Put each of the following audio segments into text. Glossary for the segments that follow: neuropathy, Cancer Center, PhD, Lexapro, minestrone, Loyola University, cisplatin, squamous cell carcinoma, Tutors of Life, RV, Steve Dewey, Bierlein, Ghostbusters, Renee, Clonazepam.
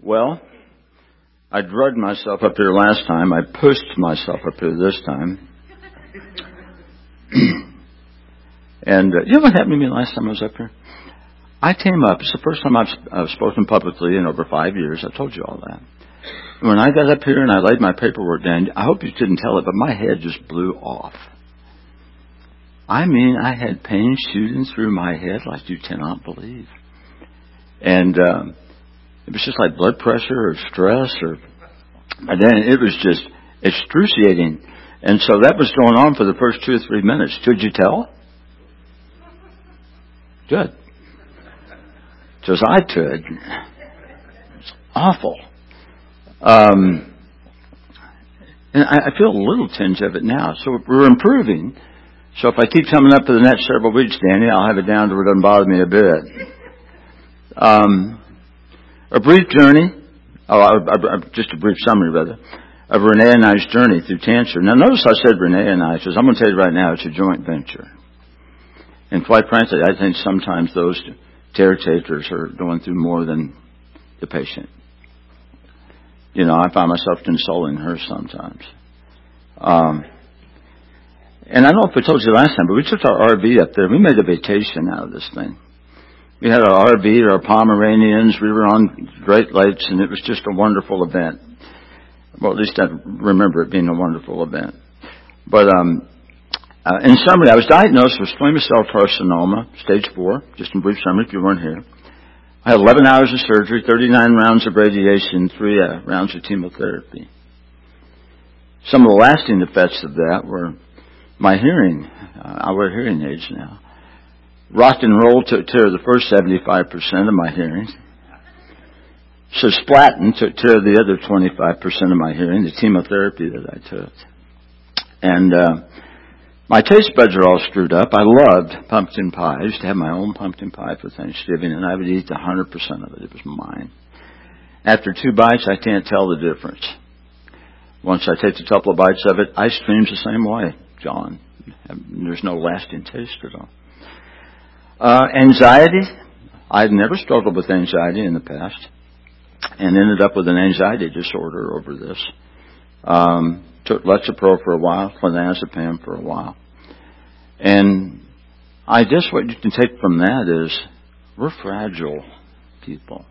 Well, I drugged myself up there last time. I pushed myself up there this time. And you know what happened to me last time I was up here? I came up. It's the first time I've spoken publicly in over 5 years. I told you all that. When I got up here and I laid my paperwork down, I hope you didn't tell it, but my head just blew off. I mean, I had pain shooting through my head like you cannot believe. And it was just like blood pressure or stress, and then it was just excruciating. And so that was going on for the first 2 or 3 minutes. Could you tell? Good. Because I could. It's awful. And I feel a little tinge of it now. So we're improving. So if I keep coming up for the next several weeks, Danny, I'll have it down to where it doesn't bother me a bit. A brief journey, just a brief summary, rather, of Renee and I's journey through cancer. Now, notice I said Renee and I, because I'm going to tell you right now, it's a joint venture. And quite frankly, I think sometimes those caretakers are going through more than the patient. You know, I find myself consoling her sometimes. And I don't know if we told you last time, but we took our RV up there. We made a vacation out of this thing. We had our RV, our Pomeranians. We were on Great Lakes, and it was just a wonderful event. Well, at least I remember it being a wonderful event. But in summary, I was diagnosed with squamous cell carcinoma, stage 4, just in brief summary if you weren't here. I had 11 hours of surgery, 39 rounds of radiation, 3 rounds of chemotherapy. Some of the lasting effects of that were my hearing. I wear hearing aids now. Rock and roll took care of the first 75% of my hearing. Cisplatin took care of the other 25% of my hearing, the chemotherapy that I took. And my taste buds are all screwed up. I loved pumpkin pie. I used to have my own pumpkin pie for Thanksgiving, and I would eat 100% of it. It was mine. After 2 bites, I can't tell the difference. Once I take a couple of bites of it, ice cream's the same way, John. There's no lasting taste at all. Anxiety. I'd never struggled with anxiety in the past and ended up with an anxiety disorder over this. Took Lexapro for a while, Clonazepam for a while. And I guess what you can take from that is we're fragile people.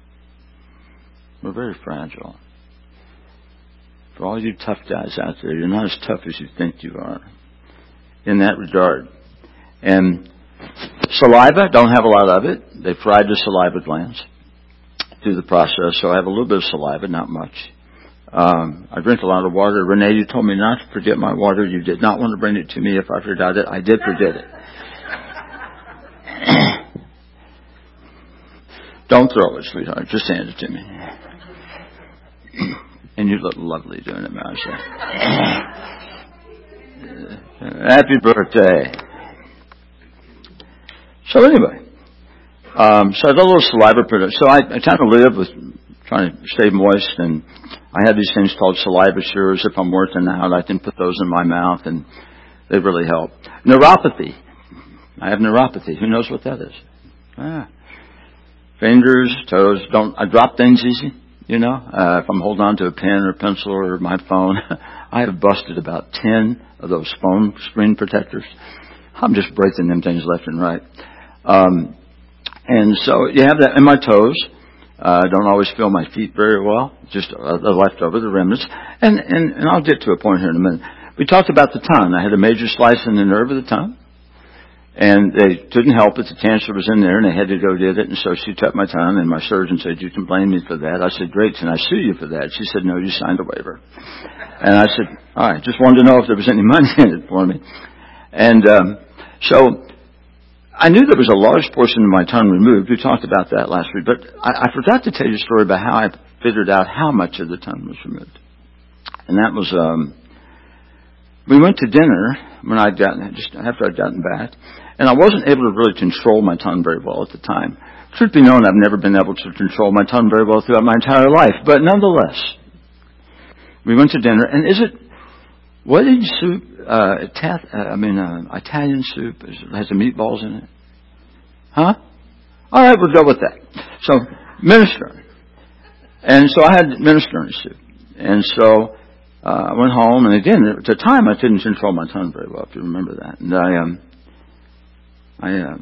We're very fragile. For all you tough guys out there, you're not as tough as you think you are in that regard. And saliva, don't have a lot of it. They fried the saliva glands through the process, so I have a little bit of saliva, not much. I drink a lot of water. Renee, you told me not to forget my water. You did not want to bring it to me if I forgot it. I did forget it. Don't throw it, sweetheart. Just hand it to me. And you look lovely doing it, Marsha. Happy birthday. So anyway, so I got a little saliva product. So I kind of live with trying to stay moist, and I have these things called saliva shears. If I'm working out, I can put those in my mouth, and they really help. Neuropathy. I have neuropathy. Who knows what that is? Fingers, toes. I drop things easy, you know. If I'm holding on to a pen or pencil or my phone, I have busted about 10 of those phone screen protectors. I'm just breaking them things left and right. And so you have that in my toes. I don't always feel my feet very well, just the leftover, the remnants. And I'll get to a point here in a minute. We talked about the tongue. I had a major slice in the nerve of the tongue, and they couldn't help it. The cancer was in there, and they had to go get it, and so she cut my tongue, and my surgeon said, "You can blame me for that." I said, "Great, can I sue you for that?" She said, "No, you signed a waiver." And I said, "All right, just wanted to know if there was any money in it for me." And so I knew there was a large portion of my tongue removed. We talked about that last week. But I forgot to tell you a story about how I figured out how much of the tongue was removed. And that was, we went to dinner when I'd gotten, just after I'd gotten back. And I wasn't able to really control my tongue very well at the time. Truth be known, I've never been able to control my tongue very well throughout my entire life. But nonetheless, we went to dinner. And is it, what did soup, Italian soup has the meatballs in it? Huh? All right, we'll go with that. So, minestrone. And so I had minestrone soup. And so I went home, and again, at the time, I didn't control my tongue very well, if you remember that. And I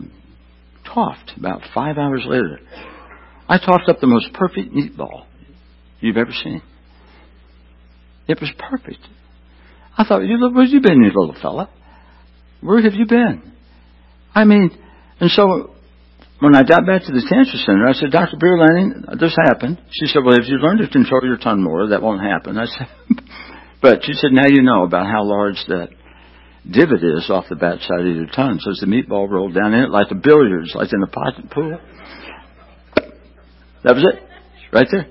toughed about 5 hours later. I toughed up the most perfect meatball you've ever seen. It was perfect. I thought, where's you been, you little fella? Where have you been? I mean, and so when I got back to the Cancer Center, I said, Dr. Bierlein, this happened. She said, well, if you learn to control your tongue more, that won't happen. I said, but she said, now you know about how large that divot is off the back side of your tongue. So as the meatball rolled down in it, like the billiards, like in a pocket pool. That was it, right there.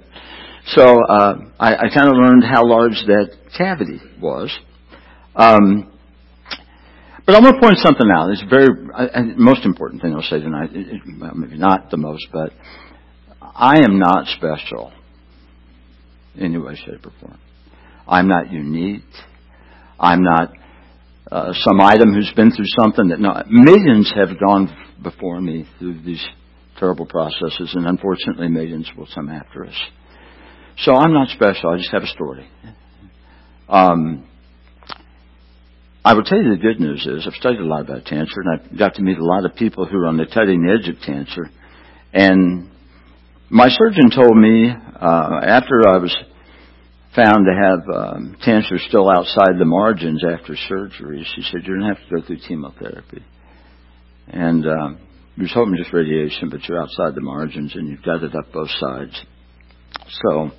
So I kind of learned how large that cavity was. But I want to point something out. It's the most important thing I'll say tonight. Well, maybe not the most, but I am not special in any way, shape, or form. I'm not unique. I'm not some item who's been through something that no, millions have gone before me through these terrible processes, and unfortunately millions will come after us. So I'm not special. I just have a story. I will tell you the good news is I've studied a lot about cancer, and I've got to meet a lot of people who are on the cutting edge of cancer. And my surgeon told me after I was found to have cancer still outside the margins after surgery, she said, you're going to have to go through chemotherapy. And you was hoping just radiation, but you're outside the margins, and you've got it up both sides. So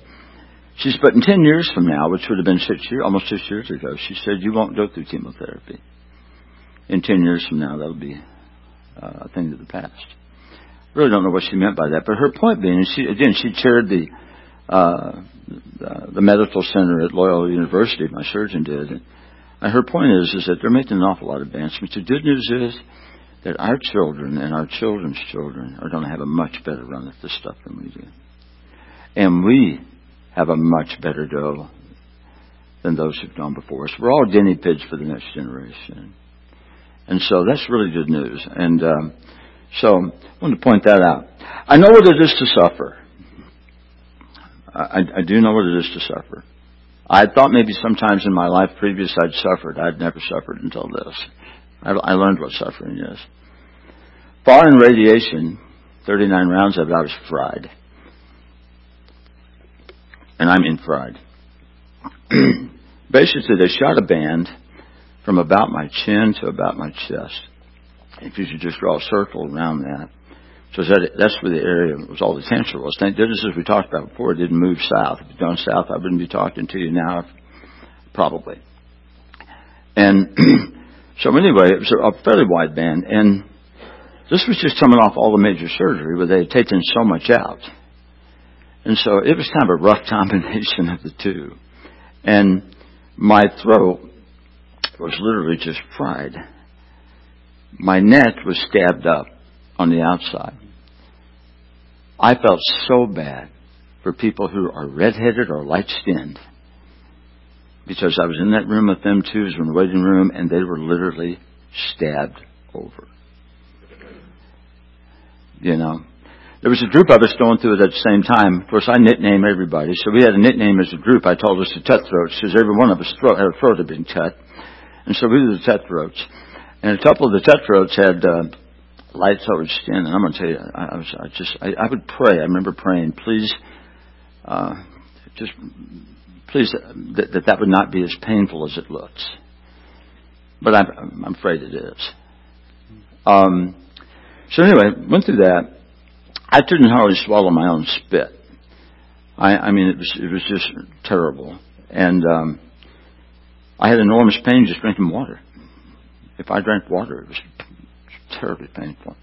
she said, but in 10 years from now, which would have been almost 6 years ago, she said, you won't go through chemotherapy. In 10 years from now, that'll be a thing of the past. I really don't know what she meant by that, but her point being, she chaired the medical center at Loyola University, my surgeon did, and her point is that they're making an awful lot of advancements. The good news is that our children and our children's children are going to have a much better run at this stuff than we do. And we have a much better go than those who've gone before us. We're all guinea pigs for the next generation. And so that's really good news. And so I wanted to point that out. I know what it is to suffer. I do know what it is to suffer. I thought maybe sometimes in my life previous I'd suffered. I'd never suffered until this. I learned what suffering is. Foreign radiation, 39 rounds of it, I was fried. And I'm in fried. Basically, they shot a band from about my chin to about my chest. If you should just draw a circle around that. So that's where the area was all the cancer was. Thank goodness, as we talked about before, it didn't move south. If it had gone south, I wouldn't be talking to you now, probably. And so anyway, it was a fairly wide band. And this was just coming off all the major surgery where they had taken so much out. And so it was kind of a rough combination of the two. And my throat was literally just fried. My neck was stabbed up on the outside. I felt so bad for people who are redheaded or light-skinned because I was in that room with them too. It was in the waiting room, and they were literally stabbed over. You know? There was a group of us going through it at the same time. Of course, I nickname everybody. So we had a nickname as a group. I told us the cutthroats because every one of us had a throat had been cut. And so we were the cutthroats. And a couple of the cutthroats had light-colored skin. And I'm going to tell you, I would pray. I remember praying, please that would not be as painful as it looks. But I'm afraid it is. So anyway, went through that. I couldn't hardly swallow my own spit. I mean, it was just terrible. And I had enormous pain just drinking water. If I drank water, it was terribly painful.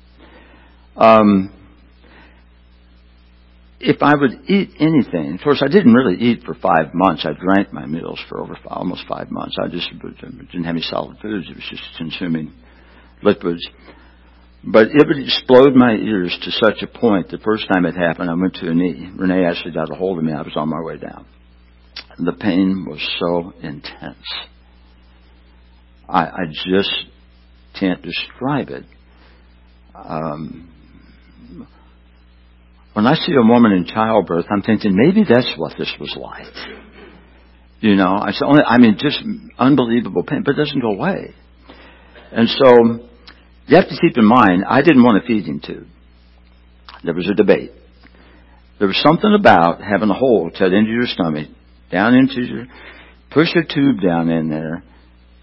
If I would eat anything, of course, I didn't really eat for 5 months. I drank my meals for almost 5 months. I just didn't have any solid foods. It was just consuming liquids. But it would explode my ears to such a point. The first time it happened, I went to a knee. Renee actually got a hold of me. I was on my way down. The pain was so intense. I just can't describe it. When I see a woman in childbirth, I'm thinking maybe that's what this was like. You know, it's only, I mean, just unbelievable pain, but it doesn't go away. And so you have to keep in mind, I didn't want a feeding tube. There was a debate. There was something about having a hole cut into your stomach, down into your, push a tube down in there,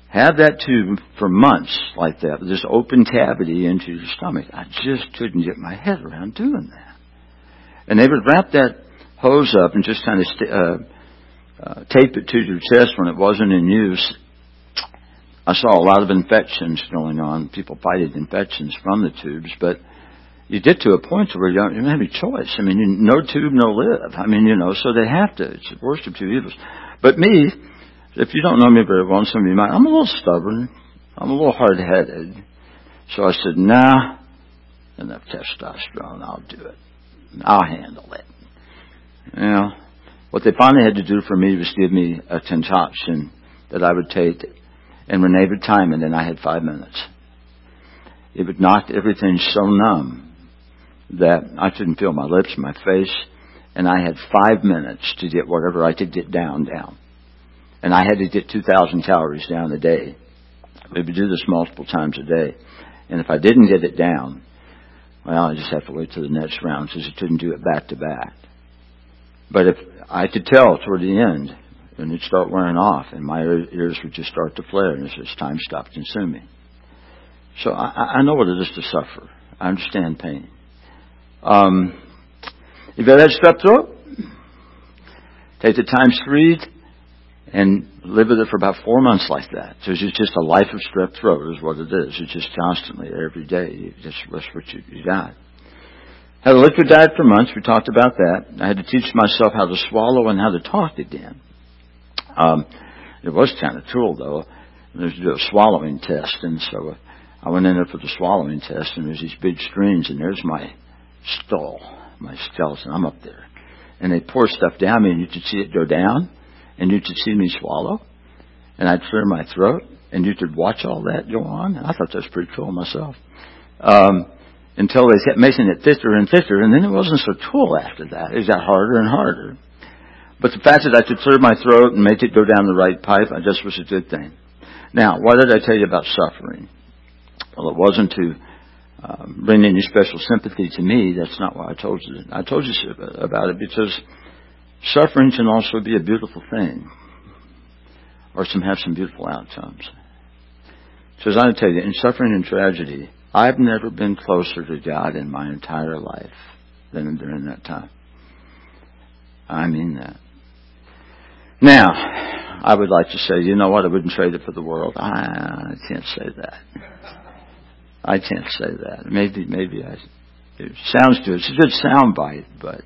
have that tube for months like that, this open cavity into your stomach. I just couldn't get my head around doing that. And they would wrap that hose up and just kind of tape it to your chest when it wasn't in use. I saw a lot of infections going on, people fighting infections from the tubes, but you get to a point where you don't have any choice. I mean, no tube, no live. I mean, you know, so they have to. It's the worst of two evils. But me, if you don't know me very well, some of you might, I'm a little stubborn. I'm a little hard-headed. So I said, nah, enough testosterone, I'll do it. I'll handle it. You know, what they finally had to do for me was give me a concoction that I would take, and Renee would time it, and I had 5 minutes. It would knock everything so numb that I couldn't feel my lips, my face, and I had 5 minutes to get whatever I could get down. And I had to get 2,000 calories down a day. We would do this multiple times a day. And if I didn't get it down, well, I just have to wait till the next round because I couldn't do it back to back. But if I could tell toward the end, and it'd start wearing off, and my ears would just start to flare, and it's time stopped consuming. So I know what it is to suffer. I understand pain. If you ever had strep throat, take the times 3 and live with it for about 4 months like that. So it's just a life of strep throat is what it is. It's just constantly, every day, that's what you got. Had a liquid diet for months. We talked about that. I had to teach myself how to swallow and how to talk again. It was kind of cool, though. There's a swallowing test, and so I went in there for the swallowing test, and there's these big strings, and there's my skull, my skeleton. I'm up there. And they pour stuff down me, and you could see it go down. And you could see me swallow, and I'd clear my throat, and you could watch all that go on. I thought that was pretty cool myself. Until they kept making it thicker and thicker, and then it wasn't so cool after that. It got harder and harder. But the fact that I could clear my throat and make it go down the right pipe, I guess was a good thing. Now, why did I tell you about suffering? Well, it wasn't to bring any special sympathy to me. That's not why I told you. I told you about it because suffering can also be a beautiful thing, or some have some beautiful outcomes. So as I tell you, in suffering and tragedy, I've never been closer to God in my entire life than during that time. I mean that. Now, I would like to say, you know what, I wouldn't trade it for the world. I can't say that. I can't say that. Maybe I. It sounds good. It's a good soundbite, but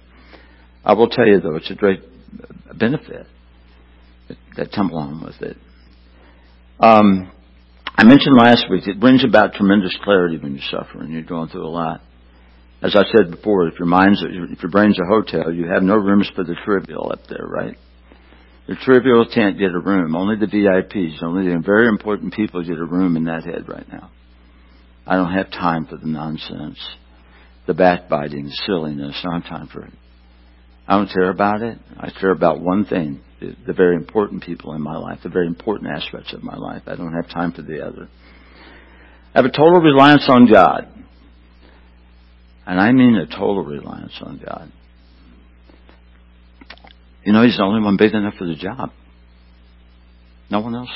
I will tell you, though, it's a great benefit that comes along with it. I mentioned last week, it brings about tremendous clarity when you suffer and you're going through a lot. As I said before, if your brain's a hotel, you have no rooms for the trivial up there, right? The trivial can't get a room. Only the VIPs, only the very important people get a room in that head right now. I don't have time for the nonsense, the backbiting, the silliness. I don't have time for it. I don't care about it. I care about one thing, the very important people in my life, the very important aspects of my life. I don't have time for the other. I have a total reliance on God. And I mean a total reliance on God. You know, He's the only one big enough for the job. No one else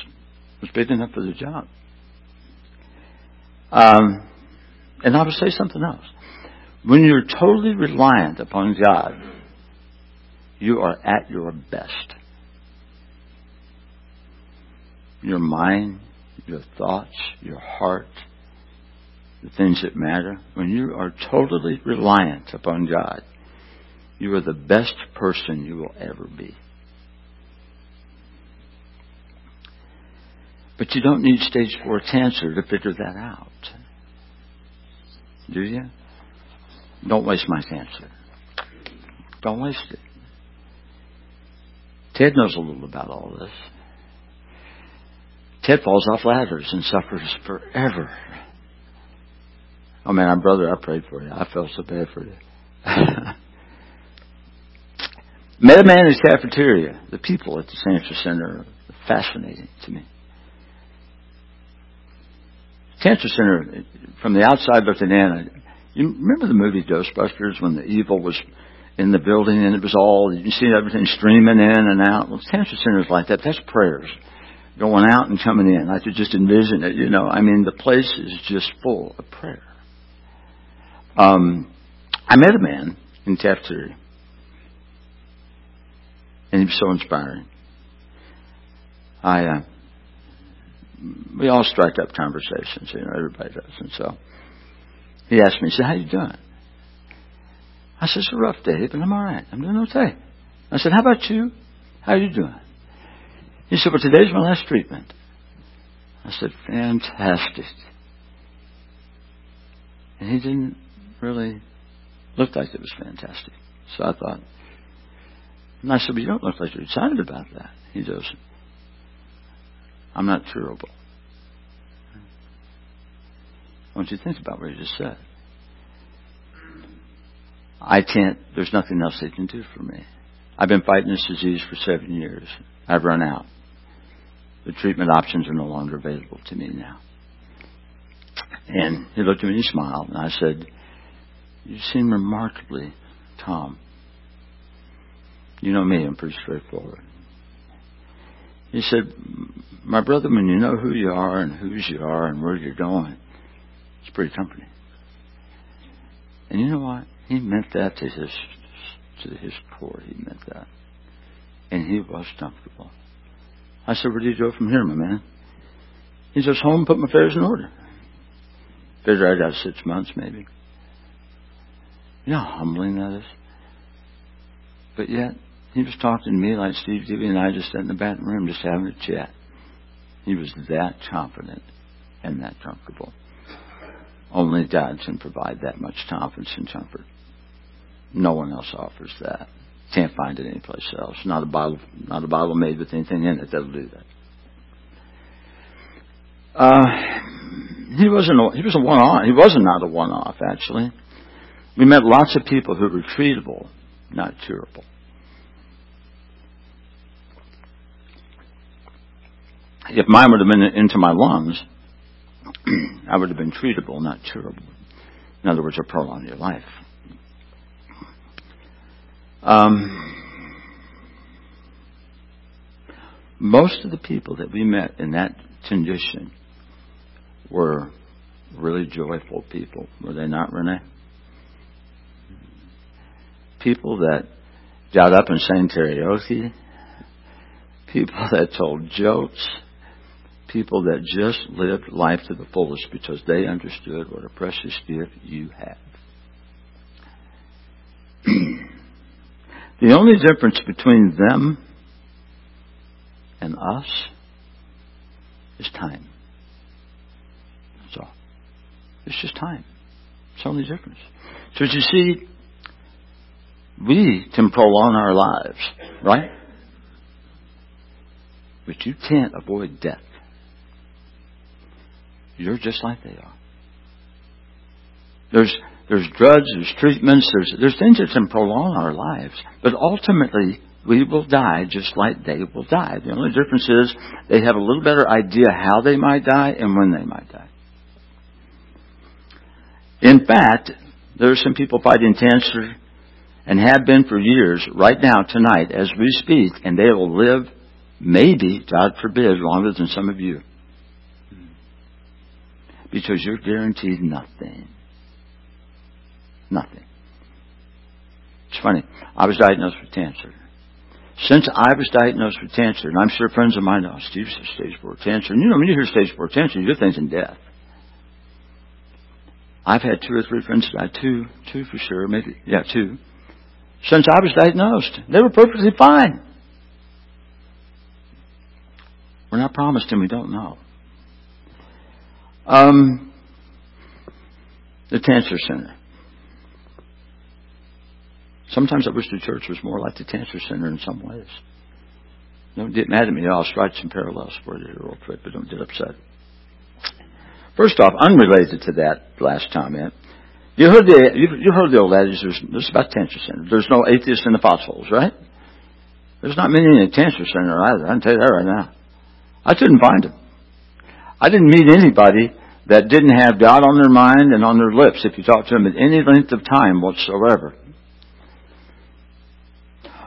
was big enough for the job. And I will say something else. When you're totally reliant upon God, you are at your best. Your mind, your thoughts, your heart, the things that matter. When you are totally reliant upon God, you are the best person you will ever be. But you don't need stage 4 cancer to figure that out. Do you? Don't waste my cancer. Don't waste it. Ted knows a little about all this. Ted falls off ladders and suffers forever. Oh man, brother, I prayed for you. I felt so bad for you. Met a man in his cafeteria. The people at the Cancer Center are fascinating to me. Cancer Center, from the outside looking in, you remember the movie Ghostbusters when the evil was in the building and it was all, you see everything streaming in and out? Well, Cancer Center is like that. That's prayers going out and coming in. I could just envision it, you know. I mean, the place is just full of prayer. I met a man in the cafeteria. And he was so inspiring. We all strike up conversations, you know, everybody does. And so he asked me, he said, "How you doing?" I said, "It's a rough day, but I'm all right. I'm doing okay." I said, "How about you? How are you doing?" He said, "Well, today's my last treatment." I said, "Fantastic." And he didn't really look like it was fantastic. So I thought, and I said, "But you don't look like you're excited about that." He goes, "I'm not curable." I want you to think about what you just said. There's nothing else they can do for me. I've been fighting this disease for 7 years. I've run out. The treatment options are no longer available to me now. And he looked at me and he smiled. And I said, "You seem remarkably calm. You know me, I'm pretty straightforward." He said, "My brother, when you know who you are and whose you are and where you're going, it's pretty company." And you know what? He meant that to his core. He meant that. And he was comfortable. I said, "Where do you go from here, my man?" He says, "Home, put my affairs in order." Figured I got 6 months, maybe. You know how humbling that is? But yet, he was talking to me like Steve Dewey and I just sat in the back room just having a chat. He was that confident and that comfortable. Only God can provide that much confidence and comfort. No one else offers that. Can't find it anyplace else. Not a bottle made with anything in it that'll do that. He was a one-off. He was not a one-off, actually. We met lots of people who were treatable, not curable. If mine would have been into my lungs, I would have been treatable, not curable. In other words, I prolonged your life. Most of the people that we met in that condition were really joyful people. Were they not, Renee? People that got up and sang karaoke. People that told jokes. People that just lived life to the fullest because they understood what a precious gift you have. The only difference between them and us is time. That's all. It's just time. It's the only difference. So as you see, we can prolong our lives, right? But you can't avoid death. You're just like they are. There's drugs, there's treatments, there's things that can prolong our lives. But ultimately, we will die just like they will die. The only difference is they have a little better idea how they might die and when they might die. In fact, there are some people fighting cancer and have been for years right now, tonight, as we speak, and they will live, maybe, God forbid, longer than some of you. Because you're guaranteed nothing. Nothing. It's funny. I was diagnosed with cancer. Since I was diagnosed with cancer, and I'm sure friends of mine know, "Steve's at stage 4 cancer." And you know, when you hear stage 4 cancer, you're thinking death. I've had 2 or 3 friends die. Two for sure, maybe. Yeah, 2. Since I was diagnosed, they were perfectly fine. We're not promised and we don't know. The Cancer Center. Sometimes I wish the church was more like the Cancer Center in some ways. Don't get mad at me. I'll strike some parallels for you real quick, but don't get upset. First off, unrelated to that last comment, you heard the old adage, this is about Cancer Center. There's no atheists in the foxholes, right? There's not many in the Cancer Center either. I can tell you that right now. I couldn't find them. I didn't meet anybody that didn't have God on their mind and on their lips if you talk to them at any length of time whatsoever.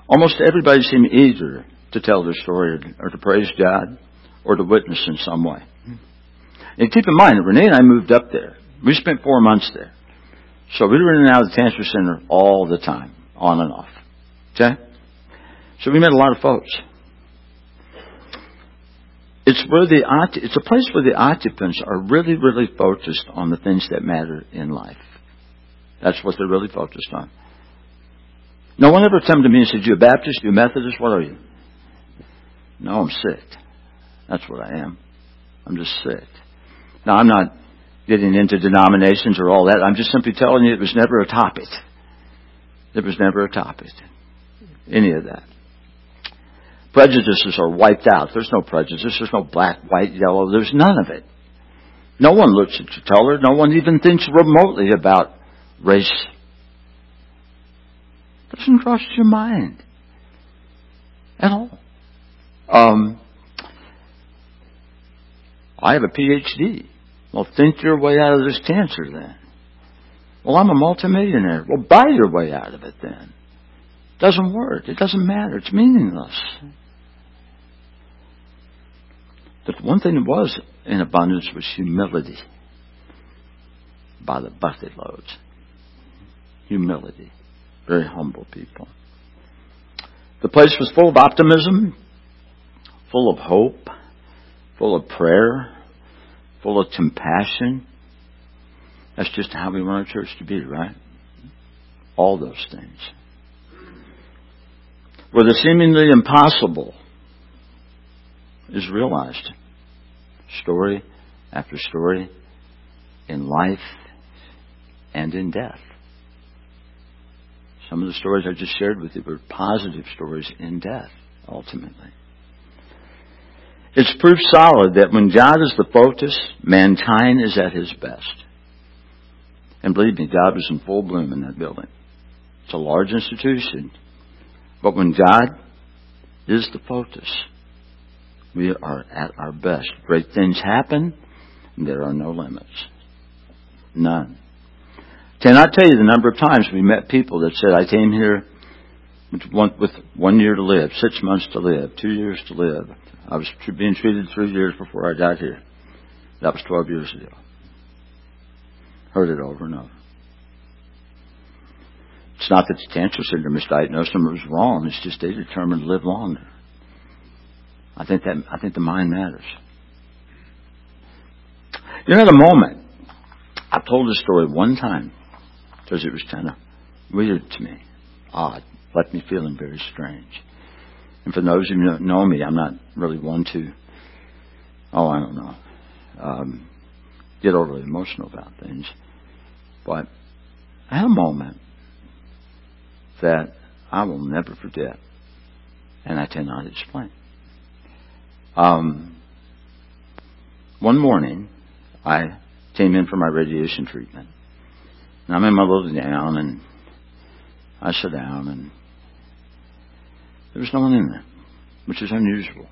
Almost everybody seemed eager to tell their story or to praise God or to witness in some way. And keep in mind, Renee and I moved up there. We spent 4 months there. So we were in and out of the Cancer Center all the time, on and off. Okay? So we met a lot of folks. It's a place where the occupants are really, really focused on the things that matter in life. That's what they're really focused on. No one ever come to me and said, "You a Baptist? You a Methodist? What are you?" No, I'm sick. That's what I am. I'm just sick. Now, I'm not getting into denominations or all that. I'm just simply telling you it was never a topic. It was never a topic. Any of that. Prejudices are wiped out. There's no prejudice. There's no black, white, yellow. There's none of it. No one looks at your color. No one even thinks remotely about race. It doesn't cross your mind at all. I have a PhD. Well, think your way out of this cancer then. Well, I'm a multimillionaire. Well, buy your way out of it then. Doesn't work. It doesn't matter. It's meaningless. But one thing that was in abundance was humility by the bucket loads. Humility. Very humble people. The place was full of optimism, full of hope, full of prayer, full of compassion. That's just how we want our church to be, right? All those things. Where the seemingly impossible is realized. Story after story in life and in death. Some of the stories I just shared with you were positive stories in death, ultimately. It's proof solid that when God is the focus, mankind is at his best. And believe me, God was in full bloom in that building. It's a large institution. But when God is the focus, we are at our best. Great things happen, and there are no limits. None. Can I tell you the number of times we met people that said, "I came here with 1 year to live, 6 months to live, 2 years to live. I was being treated 3 years before I got here. That was 12 years ago." Heard it over and over. It's not that the Cancer Center misdiagnosed them; it was wrong. It's just they determined to live longer. I think the mind matters. You know, at a moment, I told this story one time because it was kind of weird to me, odd, left me feeling very strange. And for those of you who don't know me, I'm not really one to, get overly emotional about things. But I had a moment that I will never forget, and I cannot explain. One morning, I came in for my radiation treatment, and I'm in my little gown, and I sit down, and there was no one in there, which is unusual.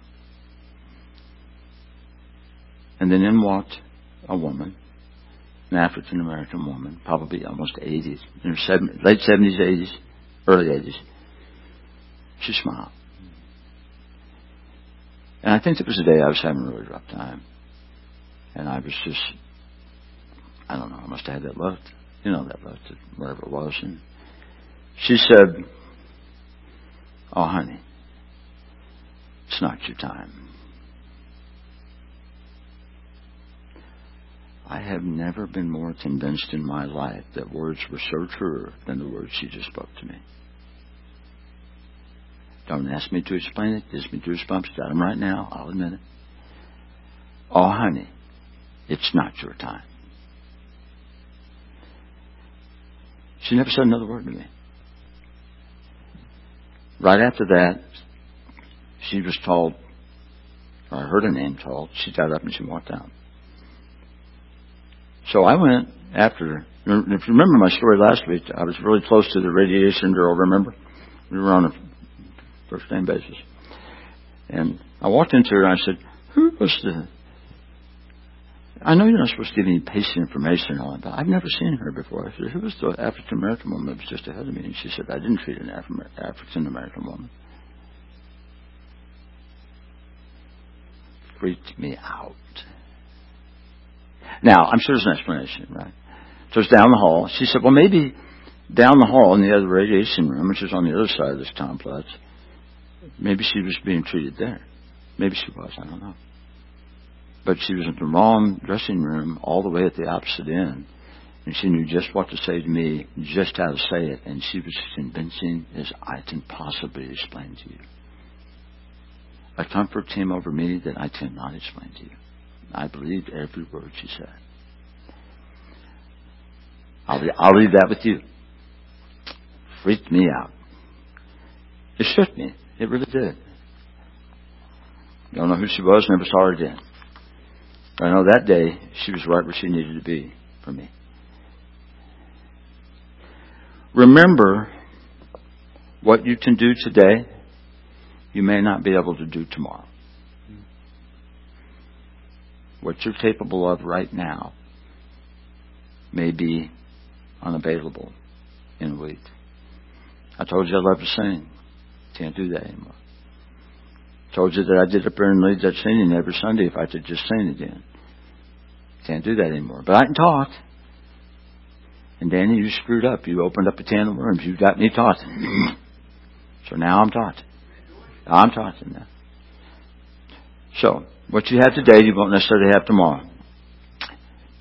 And then in walked a woman, an African-American woman, probably almost 80s, in her late 70s, 80s. Early 80s. She smiled. And I think it was the day I was having a really rough time. And I was just, I don't know, I must have had that look. You know that look, whatever it was. And she said, "Oh, honey, it's not your time." I have never been more convinced in my life that words were so truer than the words she just spoke to me. Don't ask me to explain it. Gives me goosebumps. Got them right now. I'll admit it. "Oh, honey, it's not your time." She never said another word to me. Right after that, she was told, or I heard her name called. She got up and she walked out. So I went after, if you remember my story last week, I was really close to the radiation girl, remember? We were on a first name basis. And I walked into her and I said, "Who was the? I know you're not supposed to give any patient information and all that, but I've never seen her before." I said, "Who was the African-American woman that was just ahead of me?" And she said, "I didn't treat an African-American woman." Freaked me out. Now, I'm sure there's an explanation, right? So it's down the hall. She said, "Well, maybe down the hall in the other radiation room, which is on the other side of this complex, maybe she was being treated there. Maybe she was, I don't know. But she was in the wrong dressing room all the way at the opposite end. And she knew just what to say to me, just how to say it. And she was convincing as I can possibly explain to you. A comfort came over me that I cannot explain to you. I believed every word she said. I'll leave that with you. Freaked me out. It shook me. It really did. Don't know who she was, never saw her again. But I know that day she was right where she needed to be for me. Remember, what you can do today, you may not be able to do tomorrow. What you're capable of right now may be unavailable in a week. I told you I love to sing. Can't do that anymore. Told you that I did apparently that singing every Sunday if I could just sing again. Can't do that anymore. But I can talk. And Danny, you screwed up. You opened up a can of worms. You got me talking. So now I'm taught. I'm talking now. So, what you have today, you won't necessarily have tomorrow.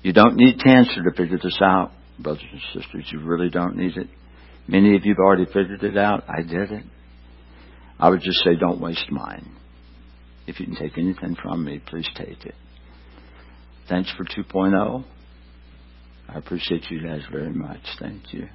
You don't need cancer to figure this out, brothers and sisters. You really don't need it. Many of you have already figured it out. I did it. I would just say, don't waste mine. If you can take anything from me, please take it. Thanks for 2.0. I appreciate you guys very much. Thank you.